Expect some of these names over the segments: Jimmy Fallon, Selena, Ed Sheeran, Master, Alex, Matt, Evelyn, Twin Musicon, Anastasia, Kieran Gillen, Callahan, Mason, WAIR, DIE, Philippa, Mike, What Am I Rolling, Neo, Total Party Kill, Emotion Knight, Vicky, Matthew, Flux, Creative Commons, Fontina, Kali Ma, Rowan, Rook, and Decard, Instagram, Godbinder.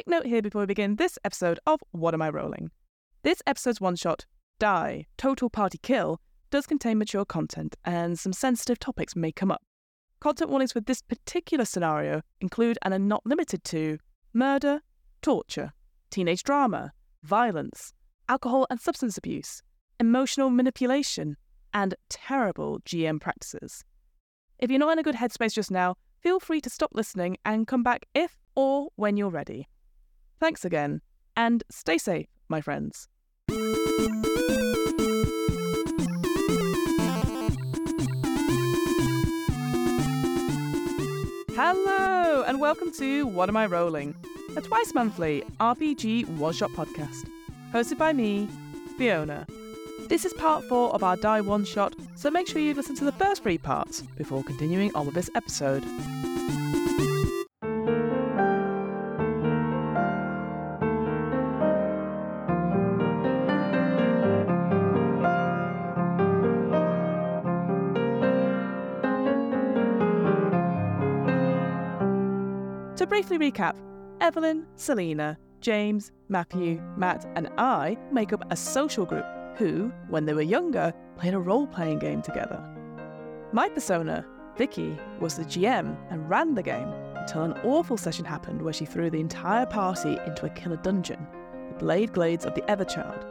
quick note here before we begin this episode of What Am I Rolling? This episode's one-shot, Die, Total Party Kill, does contain mature content, and some sensitive topics may come up. Content warnings for this particular scenario include and are not limited to murder, torture, teenage drama, violence, alcohol and substance abuse, emotional manipulation, and terrible GM practices. If you're not in a good headspace just now, feel free to stop listening and come back if or when you're ready. Thanks again, and stay safe, my friends. Hello, and welcome to What Am I Rolling? A twice-monthly RPG one-shot podcast, hosted by me, Fiona. This is part 4 of our Die one-shot, so make sure you listen to the first 3 parts before continuing on with this episode. To briefly recap, Evelyn, Selena, James, Matthew, Matt, and I make up a social group who, when they were younger, played a role-playing game together. My persona, Vicky, was the GM and ran the game until an awful session happened where she threw the entire party into a killer dungeon, the Blade Glades of the Everchild.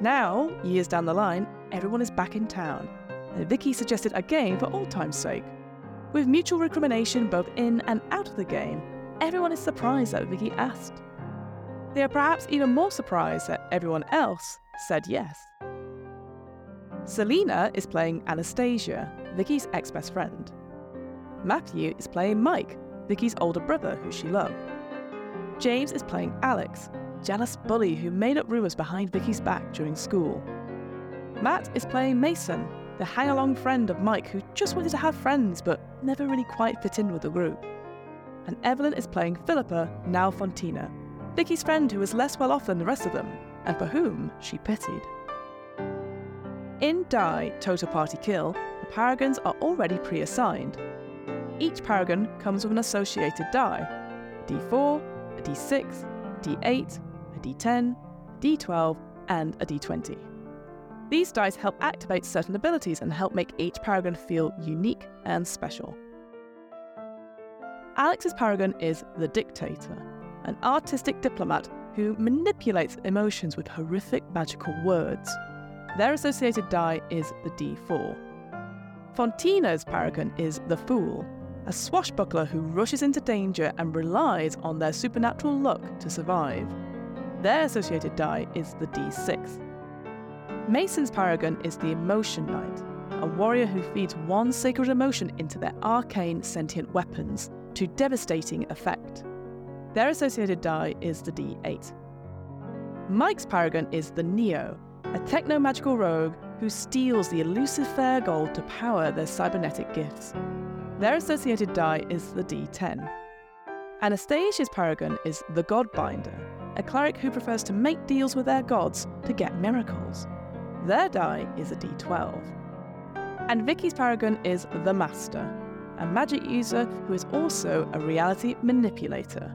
Now, years down the line, everyone is back in town, and Vicky suggested a game for old time's sake. With mutual recrimination both in and out of the game, everyone is surprised that Vicky asked. They are perhaps even more surprised that everyone else said yes. Selena is playing Anastasia, Vicky's ex-best friend. Matthew is playing Mike, Vicky's older brother who she loved. James is playing Alex, jealous bully who made up rumours behind Vicky's back during school. Matt is playing Mason, the hang-along friend of Mike who just wanted to have friends but never really quite fit in with the group. And Evelyn is playing Philippa, now Fontina, Vicky's friend who was less well off than the rest of them, and for whom she pitied. In Die, Total Party Kill, the paragons are already pre-assigned. Each paragon comes with an associated die, a d4, a d6, a d8, a d10, a d12, and a d20. These dice help activate certain abilities and help make each paragon feel unique and special. Alex's paragon is the Dictator, an artistic diplomat who manipulates emotions with horrific magical words. Their associated die is the D4. Fontina's paragon is the Fool, a swashbuckler who rushes into danger and relies on their supernatural luck to survive. Their associated die is the D6. Mason's paragon is the Emotion Knight, a warrior who feeds one sacred emotion into their arcane sentient weapons to devastating effect. Their associated die is the D8. Mike's paragon is the Neo, a techno-magical rogue who steals the elusive fair gold to power their cybernetic gifts. Their associated die is the D10. Anastasia's paragon is the Godbinder, a cleric who prefers to make deals with their gods to get miracles. Their die is a D12. And Vicky's paragon is the Master, a magic user who is also a reality manipulator.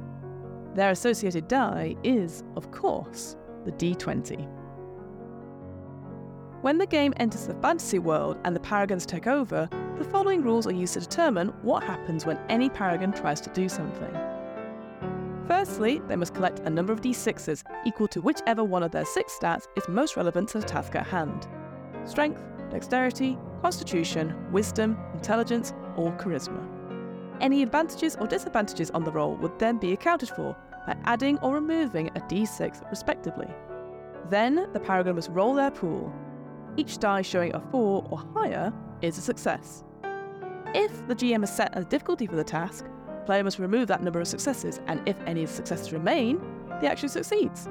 Their associated die is, of course, the D20. When the game enters the fantasy world and the paragons take over, the following rules are used to determine what happens when any paragon tries to do something. Firstly, they must collect a number of D6s equal to whichever one of their 6 stats is most relevant to the task at hand. Strength, dexterity, constitution, wisdom, intelligence, or charisma. Any advantages or disadvantages on the roll would then be accounted for by adding or removing a d6 respectively. Then the paragon must roll their pool. Each die showing a 4 or higher is a success. If the GM has set a difficulty for the task, the player must remove that number of successes, and if any successes remain, the action succeeds.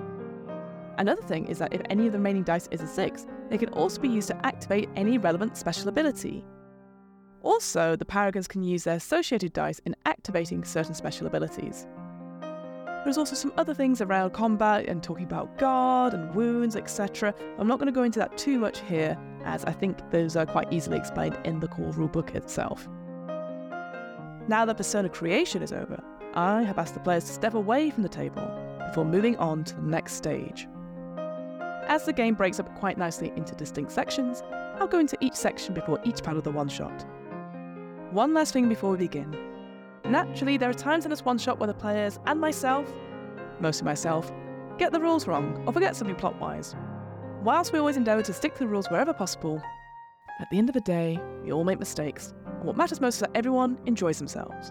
Another thing is that if any of the remaining dice is a 6, they can also be used to activate any relevant special ability. Also, the paragons can use their associated dice in activating certain special abilities. There's also some other things around combat and talking about guard and wounds, etc. I'm not going to go into that too much here, as I think those are quite easily explained in the core rulebook itself. Now that persona creation is over, I have asked the players to step away from the table before moving on to the next stage. As the game breaks up quite nicely into distinct sections, I'll go into each section before each part of the one-shot. One last thing before we begin. Naturally, there are times in this one-shot where the players and myself, mostly myself, get the rules wrong or forget something plot-wise. Whilst we always endeavour to stick to the rules wherever possible, at the end of the day, we all make mistakes, and what matters most is that everyone enjoys themselves.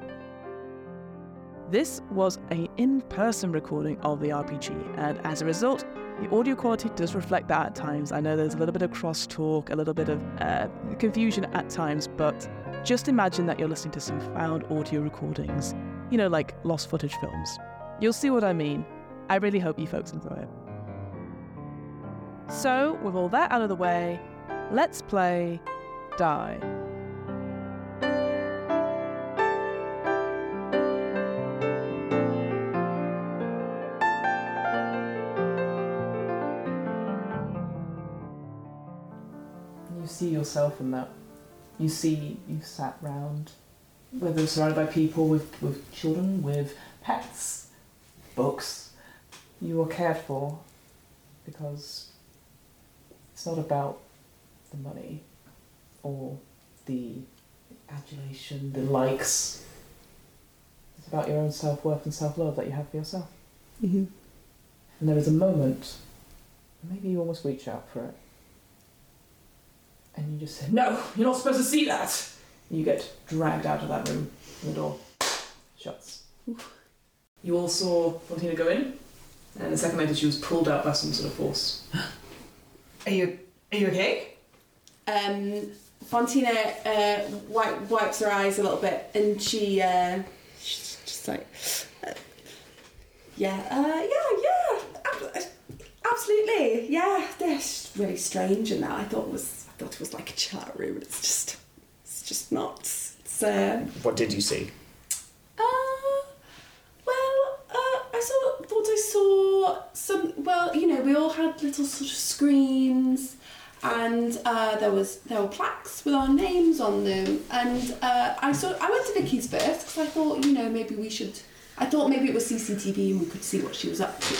This was an in-person recording of the RPG, and as a result, the audio quality does reflect that at times. I know there's a little bit of cross-talk, a little bit of confusion at times, but just imagine that you're listening to some found audio recordings, you know, like lost footage films. You'll see what I mean. I really hope you folks enjoy it. So, with all that out of the way, let's play Die. You see yourself in that. You see you sat round, whether you're surrounded by people with children, with pets, books. You are cared for because it's not about the money or the adulation, the likes. It's about your own self-worth and self-love that you have for yourself. Mm-hmm. And there is a moment, maybe you almost reach out for it, and you just say, "No, you're not supposed to see that!" And you get dragged out of that room, and the door shuts. Oof. You all saw Fontina go in, and a second later she was pulled out by some sort of force. Are you okay? Fontina wipes her eyes a little bit, and she's just like, absolutely, yeah. They're really strange, and that I thought it was like a chat room. It's just not. What did you see? I saw some. Well, you know, we all had little sort of screens. And there were plaques with our names on them, and I went to Vicky's first because I thought, you know, maybe it was CCTV and we could see what she was up to.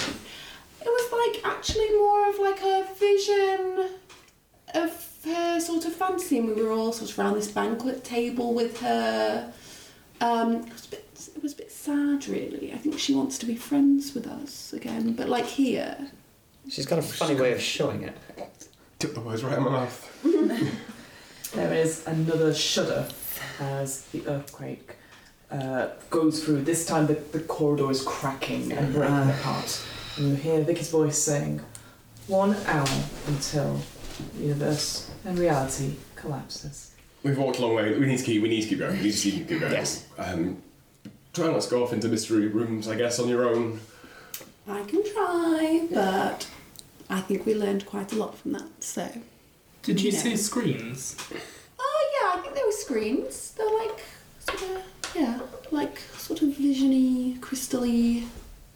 It was like actually more of like a vision of her sort of fantasy, and we were all sort of around this banquet table with her. It was a bit sad, really. I think she wants to be friends with us again, but like here. She's got a funny way of showing it. Tip the words right in my mouth. There is another shudder as the earthquake goes through. This time the corridor is cracking and breaking apart. And you hear Vicky's voice saying, 1 hour until the universe and reality collapses. We've walked a long way. We need to keep going. We need to keep going. Yes. Try not to go off into mystery rooms, I guess, on your own. I can try, but I think we learned quite a lot from that, so... Did you see screens? Oh, yeah, I think they were screens. They're like, sort of vision-y, crystal-y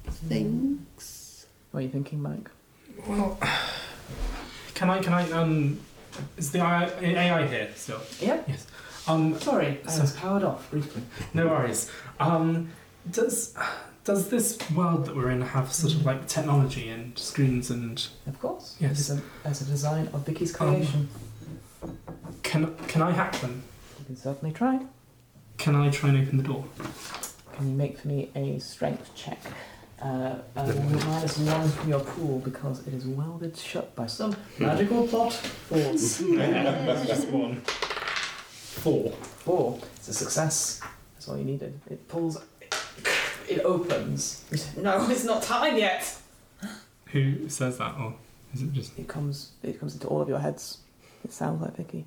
things. What are you thinking, Mike? Well, can I, is the AI here still? Yeah. Yes. Sorry, I was powered off briefly. No worries. Does this world that we're in have sort of like technology and screens and... Of course. Yes. As a design of Vicky's creation. Can I hack them? You can certainly try. Can I try and open the door? Can you make for me a strength check? -1 from your pool because it is welded shut by some magical plot force. Just 1. 4. 4. It's a success. That's all you needed. It pulls... It opens. No, it's not time yet. Who says that, or is it just? It comes into all of your heads. It sounds like Vicky.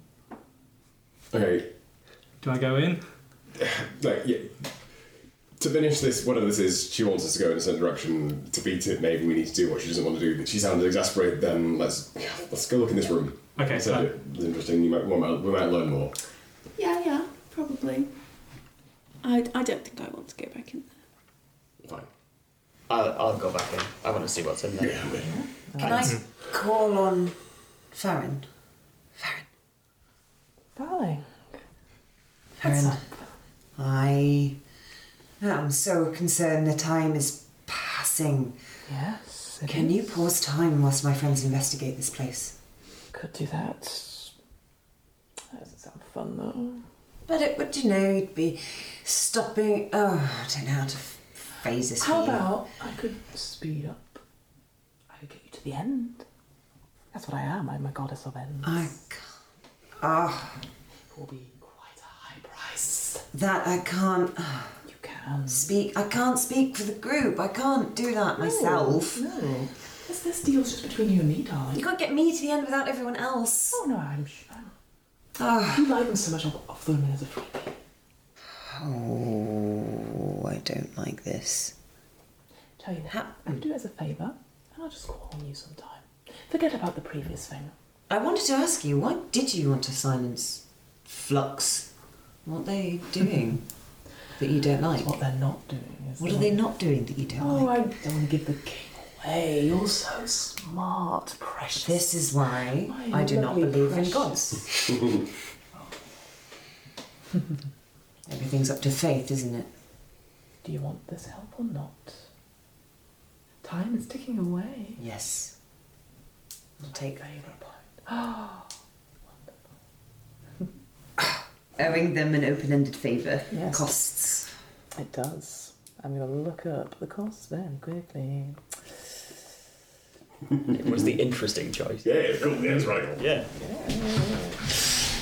Okay. Do I go in? Yeah. To finish this, whatever this is, she wants us to go in a certain direction. To beat it, maybe we need to do what she doesn't want to do. She sounded exasperated. Then let's go look in this room. Okay. So it's interesting. We might learn more. Yeah, probably. I don't think I want to go back in there. Fine. I'll go back in. I want to see what's in there. Yeah, Can I call on Farron? Farron. Darling. Farron, I am so concerned the time is passing. relaxing. Yes. Can you pause time whilst my friends investigate this place? Could do that. That doesn't sound fun though. But it would, you know, you'd be stopping. Oh, I don't know how to phrase this. How about I could speed up? I could get you to the end. That's what I am. I'm a goddess of ends. I can't. Ah. Oh. It will be quite a high price. That I can't. You can. Speak. I can't speak for the group. I can't do that myself. No. This deal's just between you and me, darling. You can't get me to the end without everyone else. Oh, no, I'm sure. You like them so much, I'll offer them as a freebie. Oh, I don't like this. Tell you that. I'll do it as a favour, and I'll just call on you sometime. Forget about the previous thing. I wanted to ask you, why did you want to silence Flux? What are they doing that you don't like? That's what they're not doing. What are they not doing that you don't like? Oh, I don't want to give the king away. You're so smart, precious. This is why I do not believe in gods. Everything's up to faith, isn't it? Do you want this help or not? Time is ticking away. Yes. I'll take favourite point. Oh, wonderful. Owing them an open-ended favour costs. It does. I'm going to look up the costs very quickly. It was the interesting choice. Yeah, cool. That's right. Yeah.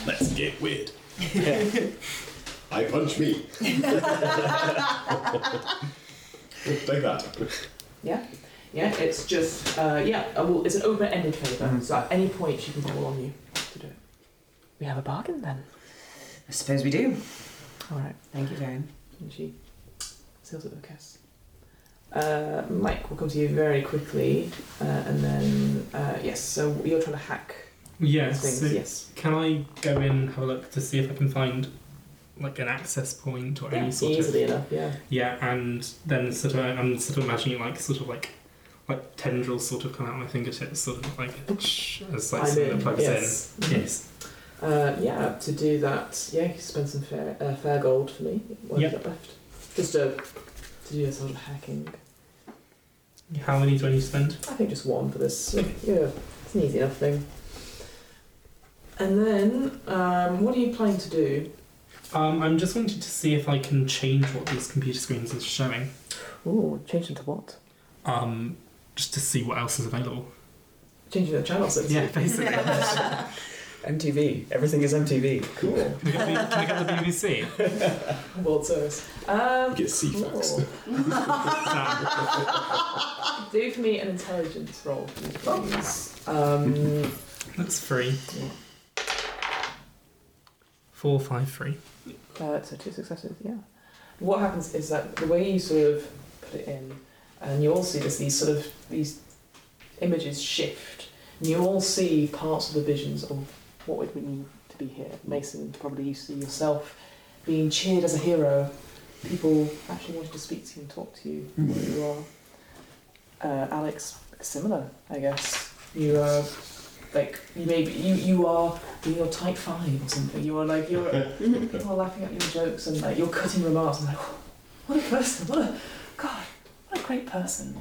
Let's get weird. Yeah. I punch me. Take that. Yeah. It's just it's an open-ended favour. So at any point she can call on you to do it. We have a bargain then. I suppose we do. All right. Thank you, Farron. And she seals it with a kiss. Mike will come to you very quickly, and then so you're trying to hack things. So yes. Can I go in and have a look to see if I can find like an access point or any sort of easily enough? Yeah, and then I'm imagining like tendrils sort of come out of my fingertips, sort of like as like something that plugs in. Mm-hmm. Yes. To do that, you can spend some fair gold for me. What have you got left? Just to do a sort of hacking. How many do I need to spend? I think just one for this. Okay. Yeah, it's an easy enough thing. And then, what are you planning to do? I'm just wanting to see if I can change what these computer screens are showing. Ooh, change into what? Just to see what else is available. Changing the channels. Basically. MTV. Everything is MTV. Cool. Can we get the BBC? World service. Get C-Facts. Do for me an intelligence roll. Please. That's free. Yeah. 4, 5, 3. So 2 successes, yeah. What happens is that the way you sort of put it in, and you all see these images shift, and you all see parts of the visions of what would we need to be here. Mason, probably you see yourself being cheered as a hero. People actually wanted to speak to you and talk to you. Mm-hmm. You are. Alex, similar, I guess. You are you are in your type 5 or something. You are people are laughing at your jokes and you're cutting remarks and what a person! What a great person!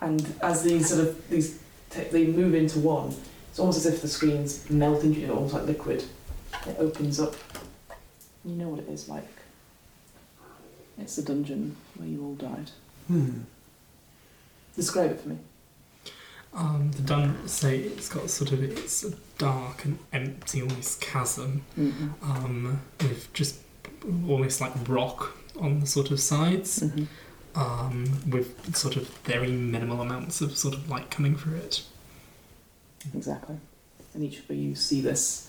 And as these sort of they move into one. It's almost as if the screens melt into you, almost like liquid. It opens up. You know what it is like. It's the dungeon where you all died. Describe it for me. The dungeon, so it's got it's a dark and empty, almost chasm, with just almost like rock on the sort of sides, with sort of very minimal amounts of sort of light coming through it. Exactly. And each of you see this.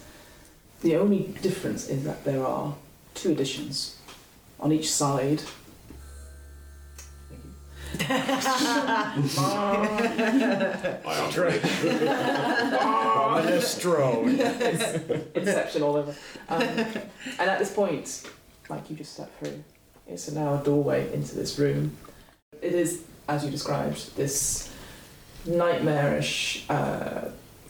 The only difference is that there are 2 editions on each side. Thank you. I drink. Inception all over. And at this point, like you just stepped through, it's now a doorway into this room. It is, as you described, this nightmarish...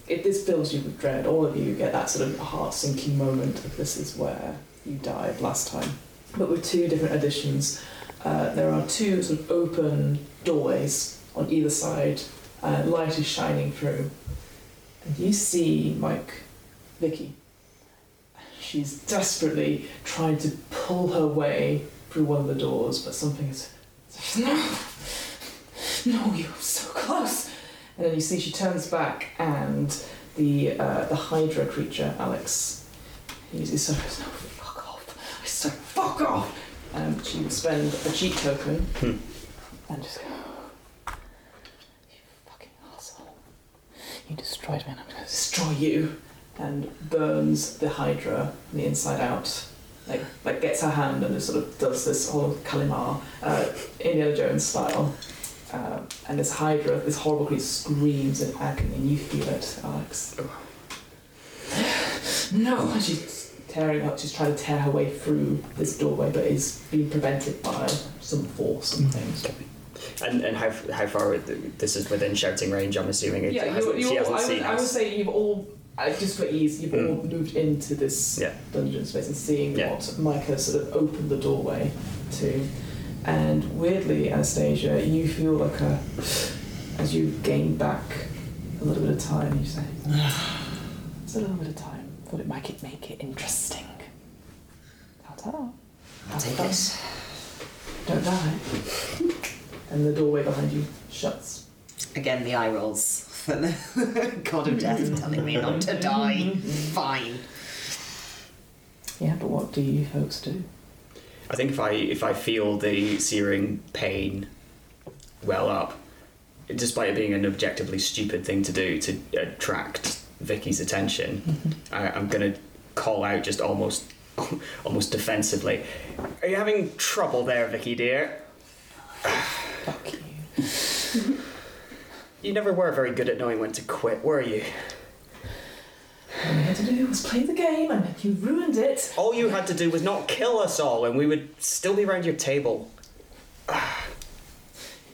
This fills you with dread. All of you get that sort of heart-sinking moment of this is where you died last time. But with 2 different editions, there are 2 sort of open doorways on either side, light is shining through. And you see Mike, Vicky. She's desperately trying to pull her way through one of the doors, but something is... No, you're so close! And then you see she turns back, and the Hydra creature, Alex, he uses so, no, fuck off! I said, fuck off! And she will spend a cheat token and just go, you fucking asshole! You destroyed me, and I'm going to destroy you! And burns the Hydra from the inside out. Like gets her hand and just sort of does this whole Kali Ma, Indiana Jones style. And this Hydra, this horrible creature, screams in agony, and you feel it, Alex. No! And she's tearing up, she's trying to tear her way through this doorway, but is being prevented by some force and things. And how far, this is within shouting range, I'm assuming. It I would say you've all, just for ease, you've all moved into this dungeon space and seeing what Micah sort of opened the doorway to. And weirdly, Anastasia, you feel like a, as you gain back a little bit of time, you say, it's a little bit of time. Thought it might make it interesting. Ta-ta. I'll take this. Don't die. And the doorway behind you shuts. Again, the eye rolls. God of death telling me not to die. Fine. Yeah, but what do you folks do? I think if I feel the searing pain well up, despite it being an objectively stupid thing to do to attract Vicky's attention, I'm going to call out just almost defensively, are you having trouble there, Vicky dear? Fuck you. You never were very good at knowing when to quit, were you? All you had to do was play the game and you ruined it. All you had to do was not kill us all and we would still be around your table. You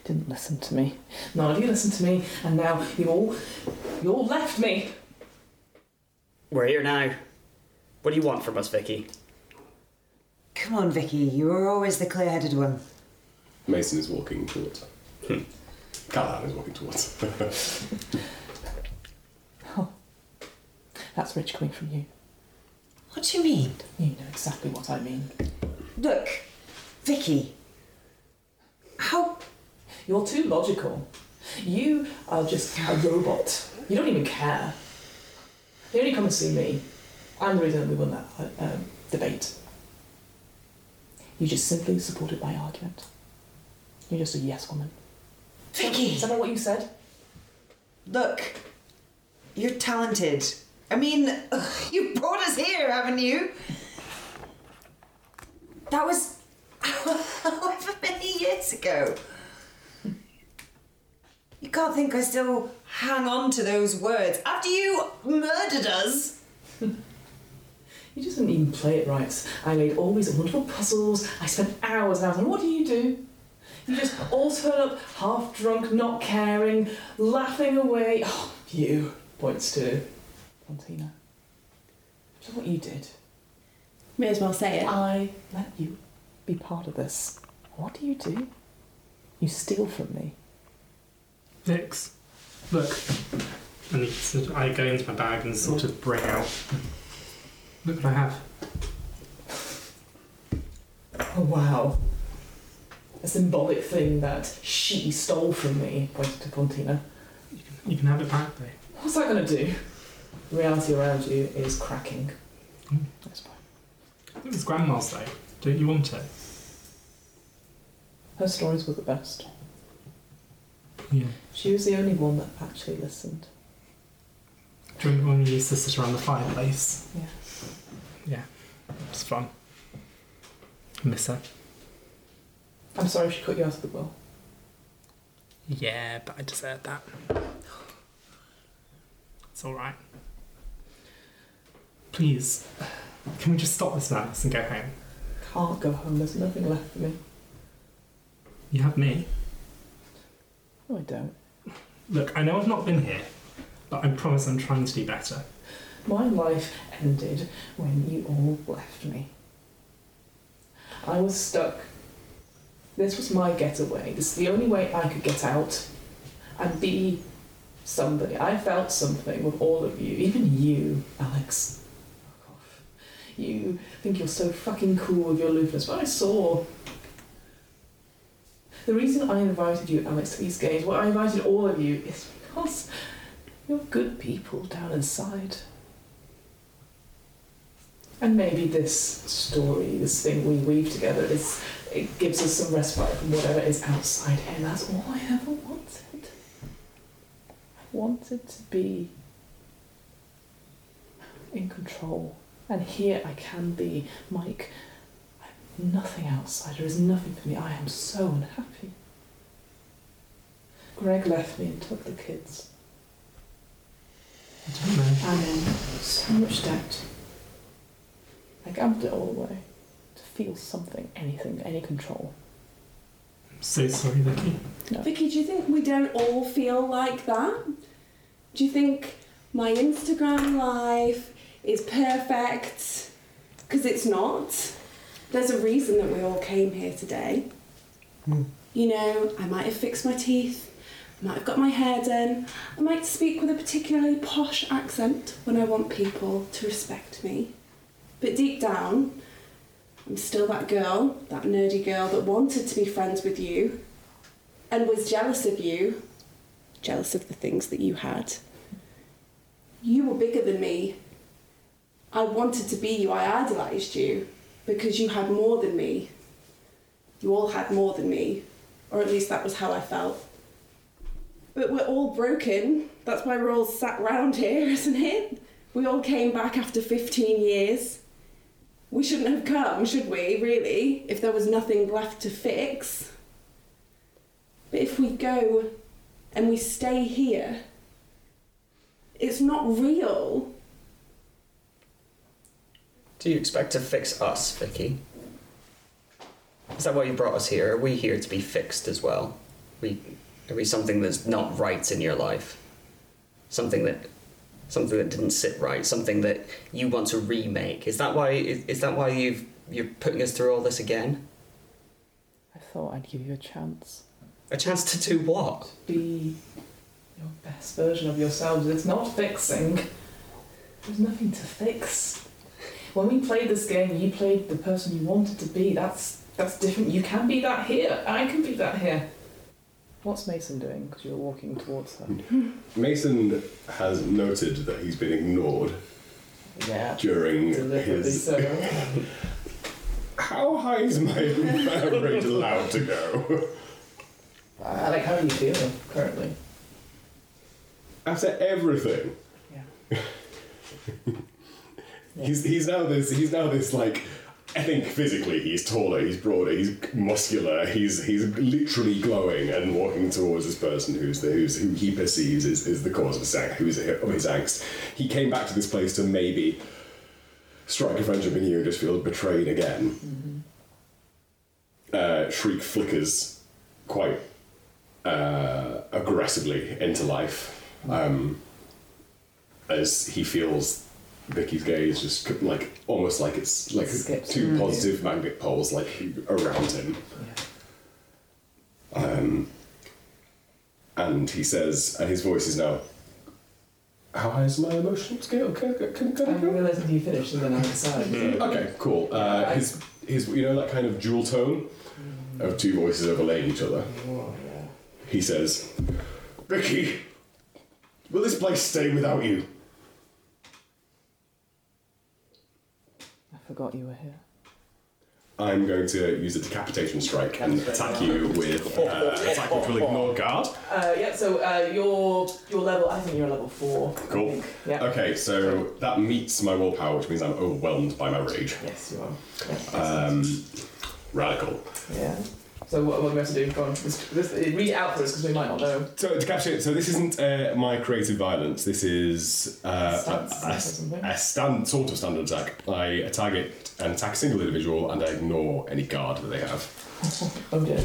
didn't listen to me. None of you listened to me, and now you all left me. We're here now. What do you want from us, Vicky? Come on, Vicky, you were always the clear-headed one. Mason is walking towards her. Callahan is walking towards her. That's rich coming from you. What do you mean? You know exactly what I mean. Look, Vicky, how... You're too logical. You are just a robot. You don't even care. They only come and see me. I'm the reason we won that debate. You just simply supported my argument. You're just a yes woman. Vicky! Is that what you said? Look, you're talented. I mean, you brought us here, haven't you? That was however many years ago. You can't think I still hang on to those words after you murdered us. You just didn't even play it right. I made all these wonderful puzzles. I spent hours and hours. And what do? You just all turn up half drunk, not caring, laughing away. Oh, you. Points to Fontina. So what you did. May as well say it. I let you be part of this. What do? You steal from me. Vix, look. And sort of, I go into my bag and sort of bring out. Look what I have. Oh wow. A symbolic thing that she stole from me, pointed to Fontina. You can have it back though. What's that going to do? The reality around you is cracking. That's fine. It was Grandma's though. Don't you want it? Her stories were the best. Yeah. She was the only one that actually listened. Do you remember when we used to sit around the fireplace? Yeah. Yeah. It was fun. I miss her. I'm sorry she cut you out of the will. Yeah, but I deserved that. It's alright. Please, can we just stop this madness and go home? Can't go home, there's nothing left for me. You have me. No, I don't. Look, I know I've not been here, but I promise I'm trying to do better. My life ended when you all left me. I was stuck. This was my getaway. This is the only way I could get out. and be somebody. I felt something with all of you, even you, Alex. Fuck off. You think you're so fucking cool with your aloofness, but I saw. The reason I invited you, Alex, to these games, well, I invited all of you, is because you're good people down inside. And maybe this story, this thing we weave together, it gives us some respite from whatever is outside here. And that's all I ever wanted. I wanted to be in control. And here I can be, Mike. Nothing outside. There is nothing for me. I am so unhappy. Greg left me and took the kids. I'm in so much debt. I gambled it all away to feel something, anything, any control. I'm so sorry, Vicky. No. Vicky, do you think we don't all feel like that? Do you think my Instagram life is perfect? Because it's not. There's a reason that we all came here today. Mm. You know, I might have fixed my teeth, I might have got my hair done, I might speak with a particularly posh accent when I want people to respect me. But deep down, I'm still that girl, that nerdy girl that wanted to be friends with you and was jealous of you, jealous of the things that you had. You were bigger than me. I wanted to be you, I idolised you. Because you had more than me. You all had more than me. Or at least that was how I felt. But we're all broken. That's why we're all sat round here, isn't it? We all came back after 15 years. We shouldn't have come, should we, really? If there was nothing left to fix. But if we go and we stay here, it's not real. Do you expect to fix us, Vicky? Is that why you brought us here? Are we here to be fixed as well? Are we something that's not right in your life? Something that didn't sit right, something that you want to remake. Is that why you're putting us through all this again? I thought I'd give you a chance. A chance to do what? To be your best version of yourselves. It's not fixing. There's nothing to fix. When we played this game, you played the person you wanted to be. That's different. You can be that here. I can be that here. What's Mason doing? Because you're walking towards her. Mason has noted that he's been ignored. Yeah. During his. So. How high is my rate allowed to go? Alec, how are you feeling currently? After everything. Yeah. Yeah. He's now this like, I think physically he's taller, he's broader, he's muscular, he's literally glowing and walking towards this person who he perceives is the cause of his angst. He came back to this place to maybe strike a friendship and you just feel betrayed again. Mm-hmm. Shriek flickers quite aggressively into life as he feels Vicky's gaze just like almost like it's like it two positive magnet poles like around him. Yeah. And he says, and his voice is now, how high is my emotional scale? Can I realise when you finish and then I'm decided. So. Okay, cool. His you know that kind of dual tone of two voices overlaying each other. Oh, yeah. He says, Vicky, will this place stay without you? Forgot you were here. I'm going to use a decapitation strike and attack you with attack which will ignore guard. Yeah, so your level, I think you're level 4. Cool. Yeah. Okay, so that meets my willpower, which means I'm overwhelmed by my rage. Yes, you are. Radical. Yeah. So what are we going to do? Go on. Read it out for us because we might not know. So decapitation. So this isn't my creative violence. This is a standard attack. I attack a single individual, and I ignore any guard that they have. Oh dear.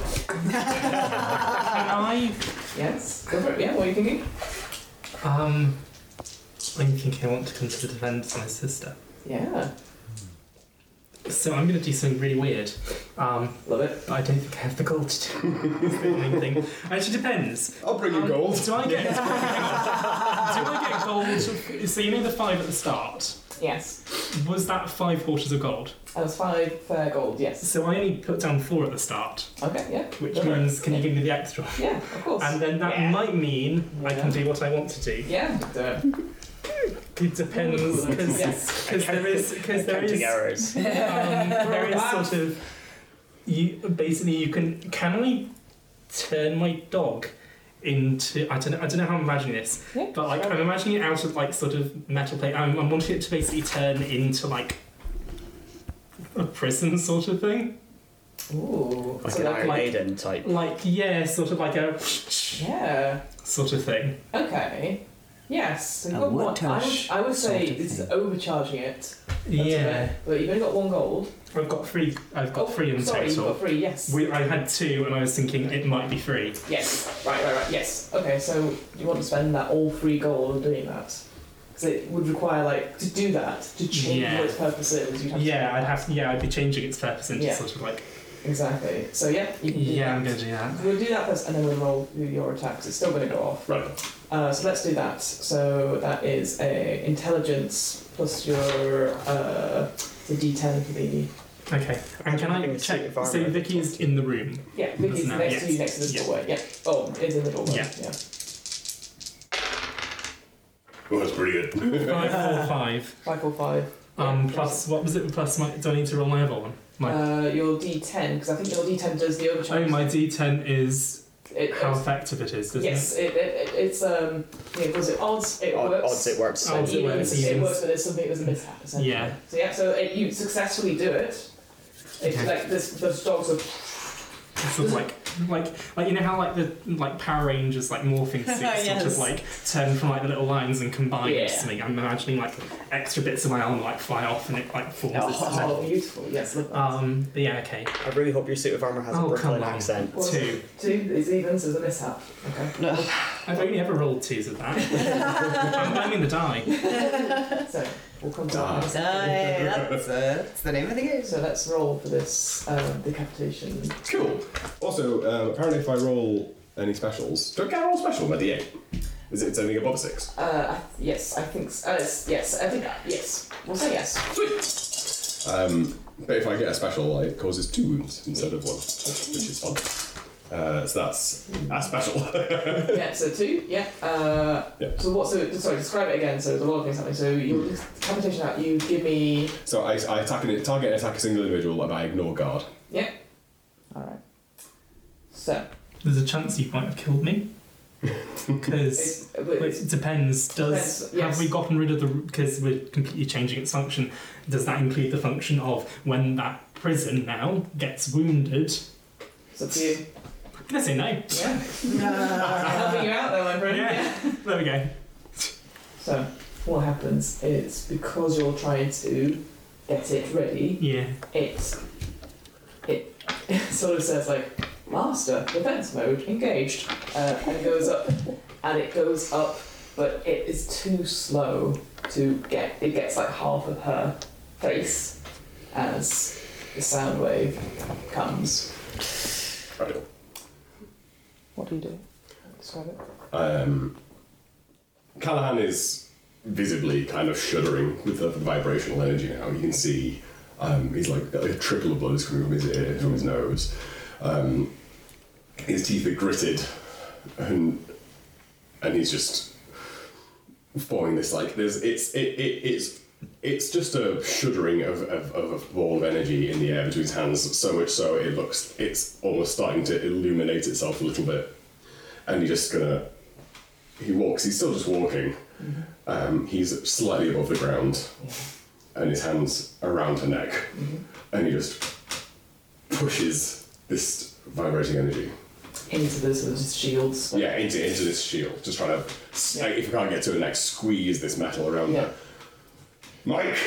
Yes. Go for it. Yeah. What are you thinking? I'm thinking I want to come to the defense of my sister. Yeah. So I'm going to do something really weird. Love it. I don't think I have the gold to do anything. Actually, depends. I'll bring you gold. Do I get gold? So you know the 5 at the start? Yes. Was that 5 portions of gold? That was 5 gold, yes. So I only put down 4 at the start. Okay, yeah. Which means, can you give me the extra? Yeah, of course. And then that might mean I can do what I want to do. Yeah, do it. It depends, because there is there is sort of, you can only turn my dog into, I don't know how I'm imagining this, but like I'm imagining it out of like sort of metal plate. I'm wanting it to basically turn into like a prison sort of thing. Ooh, like an Iron Maiden type. Like sort of like a sort of thing. Okay. Yes, and I would say this is overcharging it. But you've only got 1 gold. I've got 3. I've got 3 in total. You've got 3. Yes. I had 2, and I was thinking it might be 3. Yes. Right. Yes. Okay. So you want to spend that all 3 gold on doing that? Because it would require to do that to change what its purpose is. You'd have I'd be changing its purpose into sort of like. Exactly. So you can do that. I'm going to do that. We'll do that first, and then we'll roll your attacks. It's still going to go off. Right. So let's do that. So that is a intelligence plus your the D10 for the. Okay. And can I check? So Vicky is in the room. Yeah, Vicky's next to you, next to the doorway. Yeah. Oh, it's in the doorway. Yeah. Well, that's pretty good. 5 or 5. 5 or 5. Plus what was it? Plus my. Do I need to roll my other one? Your D10, because I think your D10 does the overcharge. Oh, my D10 is how effective it is, doesn't it? Yes, it's was it odds? It works. Odds it works. Odds it works. It works, but it's something that doesn't mishap. Yeah. So you successfully do it. It's like this dogs are. Sort of like you know how the Power Rangers morphing suits sort of turn from the little lines and combine into something. I'm imagining extra bits of my arm fly off and it forms. Oh, beautiful! Yes. Look but yeah, okay. I really hope your suit of armor has a Brooklyn accent. 2 is even, so it's a mishap. Okay. No. I've only ever rolled 2s of that. I'm banging the die. So we'll come to that. That's the name of the game. So let's roll for this decapitation. Cool. Also, apparently if I roll any specials, do I get a roll special by the 8? Is it only above 6? Yes, I think so. Yes. We'll say yes. Sweet! But if I get a special, it causes 2 wounds instead of 1, which is fun. So that's special. So 2, So describe it again, so there's a lot of things happening. So your decapitation attack, you give me... So I target a single individual and I ignore guard. Yeah. Alright. So... There's a chance you might have killed me. Because... it depends. Have we gotten rid of the... Because we're completely changing its function. Does that include the function of when that prison now gets wounded? It's up to you. I'm going to say no. Yeah. Helping you out there, my friend. Yeah. There we go. So, what happens is, because you're trying to get it ready, it sort of says, Master, defense mode, engaged. And it goes up, but it is too slow to get... It gets, half of her face as the sound wave comes. Radical. What do you do? Describe it. Callahan is visibly kind of shuddering with the vibrational energy now. You can see he's a trickle of blood is coming from his ear, from his nose. His teeth are gritted and he's just forming this it's just a shuddering of a ball of energy in the air between his hands, so much so it's almost starting to illuminate itself a little bit. And he's still just walking. Mm-hmm. He's slightly above the ground and his hands around her neck. Mm-hmm. And he just pushes this vibrating energy. Into this shield. Into this shield. Just trying to, if you can't get to her neck, squeeze this metal around her. Mike,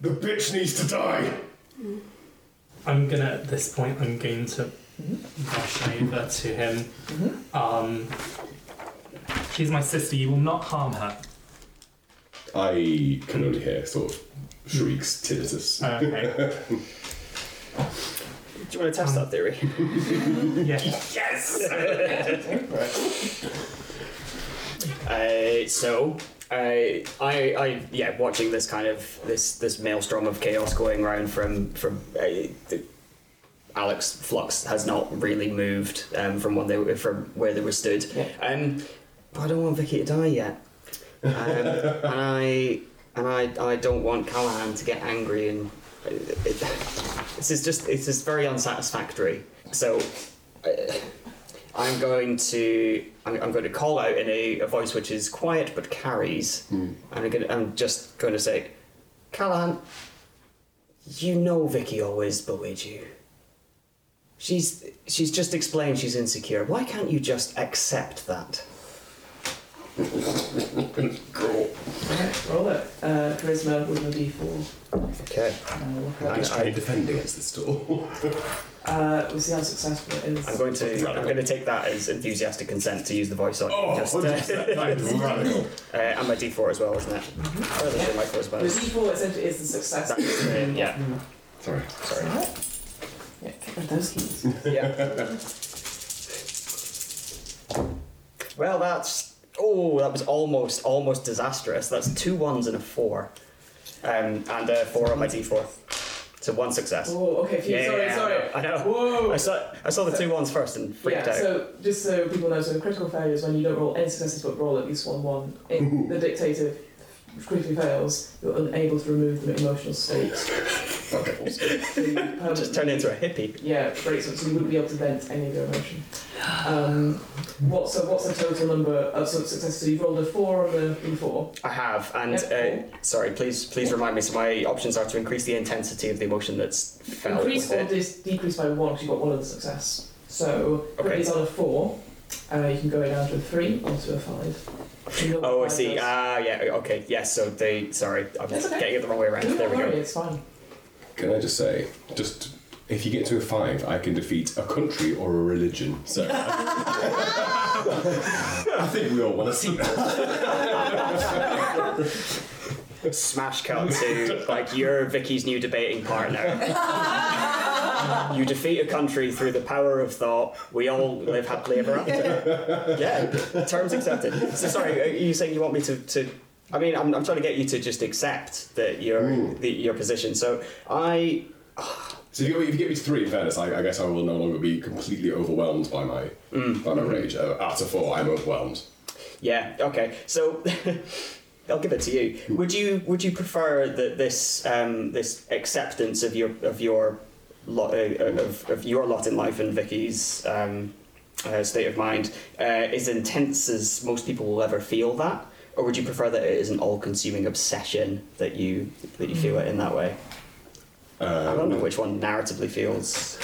the bitch needs to die. At this point, I'm going to rush over to him. Mm-hmm. She's my sister. You will not harm her. I can only hear sort of shrieks, tinnitus. Okay. Do you want to test that theory? Yes! So, watching this kind of, this maelstrom of chaos going round from Alex Flux has not really moved from where they were stood. Yeah. But I don't want Vicky to die yet. And I don't want Callahan to get angry, and it's just very unsatisfactory. So I'm going to call out in a voice which is quiet but carries. Mm. I'm just going to say, Callahan, you know Vicky always bullied you. She's just explained she's insecure. Why can't you just accept that? Cool. Alright, roll it. Charisma with a d4. Okay. I'm just trying to defend against this door. We'll see how successful it is. I'm going to take that as enthusiastic consent to use the voice on. Oh, just, that is radical. And my d4 as well, isn't it? Mm-hmm. My d4 essentially is the success. That is it, yeah. Mm-hmm. Sorry. Right. Yeah, get rid of those keys. Yeah. Well, that's... Oh, that was almost disastrous. That's 2 1s and a 4. And a 4 on my d4. So one success. Oh, okay. Sorry. I know. Whoa. I saw the 2 1s first and freaked out. Yeah, so just so people know, so critical failure is when you don't roll any successes but roll at least 1 1. It, the dictator critically fails, you're unable to remove them in emotional state. Okay, awesome. Just turn into a hippie. Yeah, great. So you wouldn't be able to vent any of your emotion. What's the total number of successes? So you've rolled a 4 on the d4. I have, and sorry, please remind me. So my options are to increase the intensity of the emotion that's felt. Increase or decrease by 1 because you've got 1 other success. So if it's on a 4, you can go down to a 3 or to a 5. Oh, I see. Okay. Yes. So getting it the wrong way around. There we go. It's fine. Can I just say, if you get to a 5, I can defeat a country or a religion. So I think we all want to see that. Smash cut to you're Vicky's new debating partner. You defeat a country through the power of thought. We all live happily ever after. Yeah, terms accepted. So sorry, are you saying you want me to I mean, I'm trying to get you to just accept that your position. So if you get me to 3, in fairness, I guess I will no longer be completely overwhelmed by my rage. After 4, I'm overwhelmed. Yeah. Okay. So. I'll give it to you. Would you prefer that this this acceptance of your lot in life and Vicky's state of mind is intense as most people will ever feel that, or would you prefer that it is an all-consuming obsession that you feel it in that way? I don't know which one narratively feels.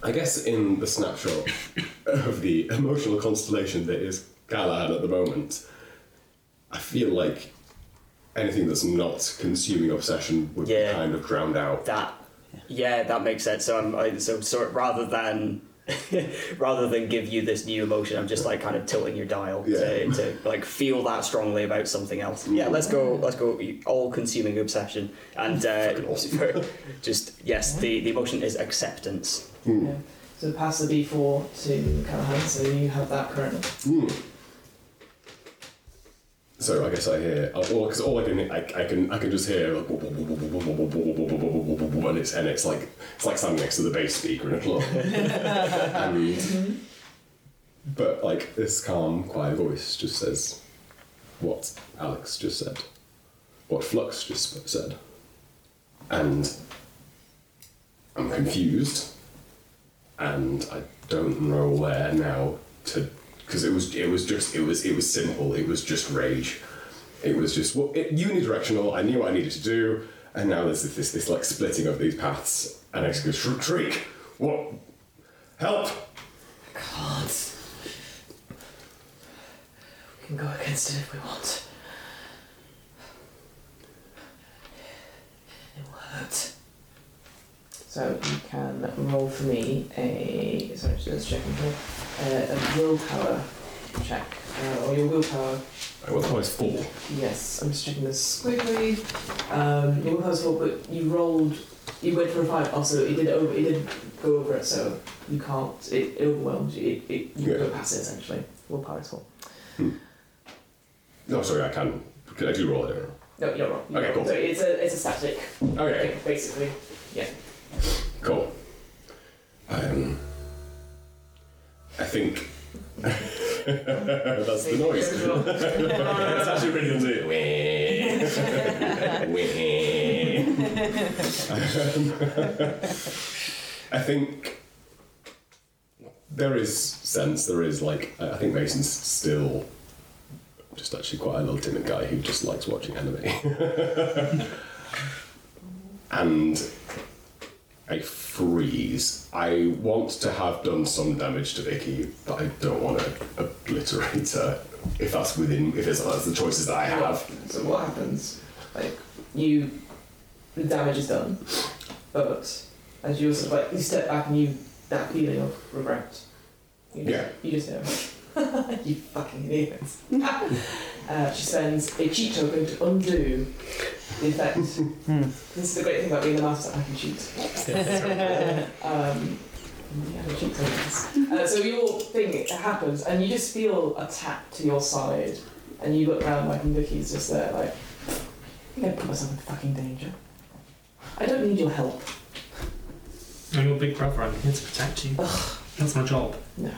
I guess in the snapshot of the emotional constellation that is Galahad at the moment, I feel like anything that's not consuming obsession would be kind of drowned out. Yeah, that makes sense. So rather than give you this new emotion, I'm just kind of tilting your dial to feel that strongly about something else. Yeah, let's go all-consuming obsession, and the emotion is acceptance. Mm. Yeah. So pass the d4 to Callahan, so you have that currently. Mm. So I guess I hear, because all I can just hear, like, and it's like standing next to the bass speaker in a club. But this calm, quiet voice just says what Alex just said, what Flux just said, and I'm confused, and I don't know where now to. Because it was simple. It was just rage. It was just unidirectional. I knew what I needed to do, and now there's this splitting of these paths. And I just go shriek. What? Help! God. We can go against it if we want. It worked. So you can roll for me a. Sorry, just checking here. A willpower check, or your willpower. My willpower is 4. Yes, I'm just checking this quickly. Your willpower is 4, but you rolled You went for 5. Also, it did go over it, so you can't. It overwhelms you. You go past it essentially. Willpower is full. No, sorry, I can. Can I do roll it? No, you're wrong. Okay, cool. So it's a static. Okay. Thing, basically, yeah. Cool. I think. That's the noise. It's actually pretty good to I think there is sense, I think Mason's still just actually quite a little timid guy who just likes watching anime. And I freeze. I want to have done some damage to Vicky, but I don't want to obliterate her. If that's the choices that I have. So what happens? The damage is done, but as you also you step back and that feeling of regret. You just know. You fucking idiots. She sends a cheat token to undo the effect. This is the great thing about being the master, I can cheat. Cheat tokens. So your thing happens, and you just feel a tap to your side, and you look around and Vicky's just there, I think I put myself in fucking danger. I don't need your help. I'm your big brother, I'm here to protect you. Ugh. That's my job. No,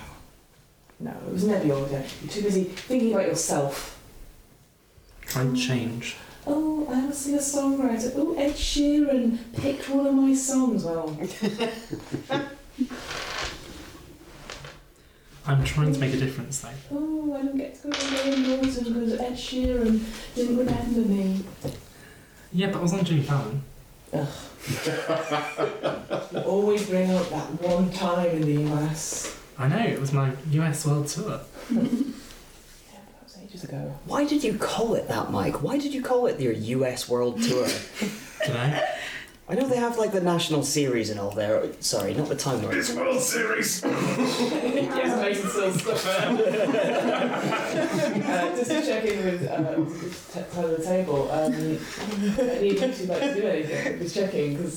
it was never your job. You're too busy thinking about yourself. Try and change. Oh, I was a songwriter. Oh, Ed Sheeran picked one of my songs. Well, I'm trying to make a difference, though. Oh, I don't get to go to the autumn because Ed Sheeran didn't remember me. Yeah, but I was on Jimmy Fallon. Ugh. You always bring up that one time in the US. I know, it was my US world tour. Yeah, that was ages ago. Why did you call it that, Mike? Why did you call it your US world tour? Did I know they have the national series and all there. Sorry, not the time. It's world series! Yes, Mason still stuff there. Just to check in with Tyler the Table, I need you to to do anything. Just checking, because...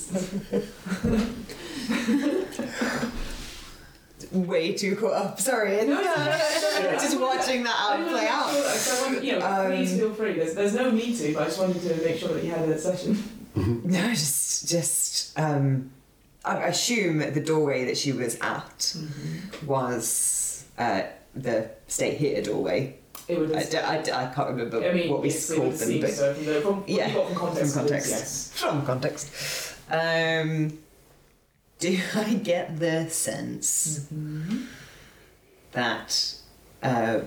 way too caught up. Sorry. No. Just watching that play out. Please feel free. There's no need to, but I just wanted to make sure that you had that session. Mm-hmm. No, I assume the doorway that she was at was the stay here doorway. I can't remember what we called them, but from context. Do I get the sense that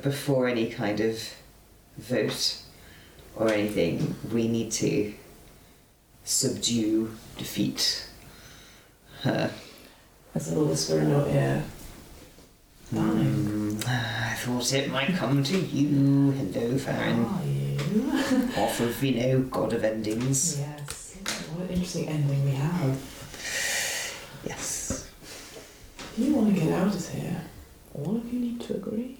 before any kind of vote or anything, we need to defeat her? That's a little whisper in your ear. I thought it might come to you. Hello, Farron. How are you? Off of, God of Endings. Yes. What an interesting ending we have. Yes. If you want to get out of here, all of you need to agree.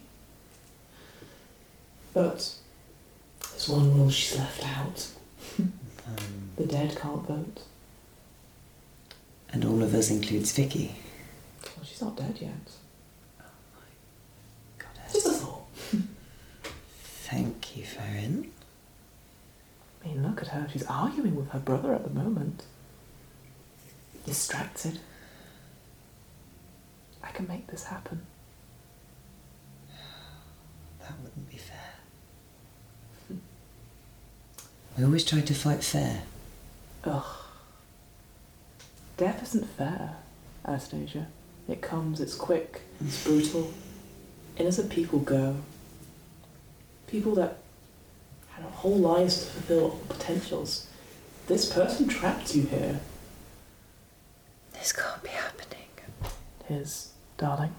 But there's one rule she's left out. The dead can't vote. And all of us includes Vicky. Well, she's not dead yet. Oh my goddess. Just a thought. Thank you, Farron. I mean, look at her. She's arguing with her brother at the moment. Distracted. I can make this happen. That wouldn't be fair. We always try to fight fair. Ugh. Death isn't fair, Anastasia. It comes, it's quick, it's brutal. Innocent people go. People that had whole lives to fulfill all potentials. This person trapped you here. This can't be happening. It is, darling.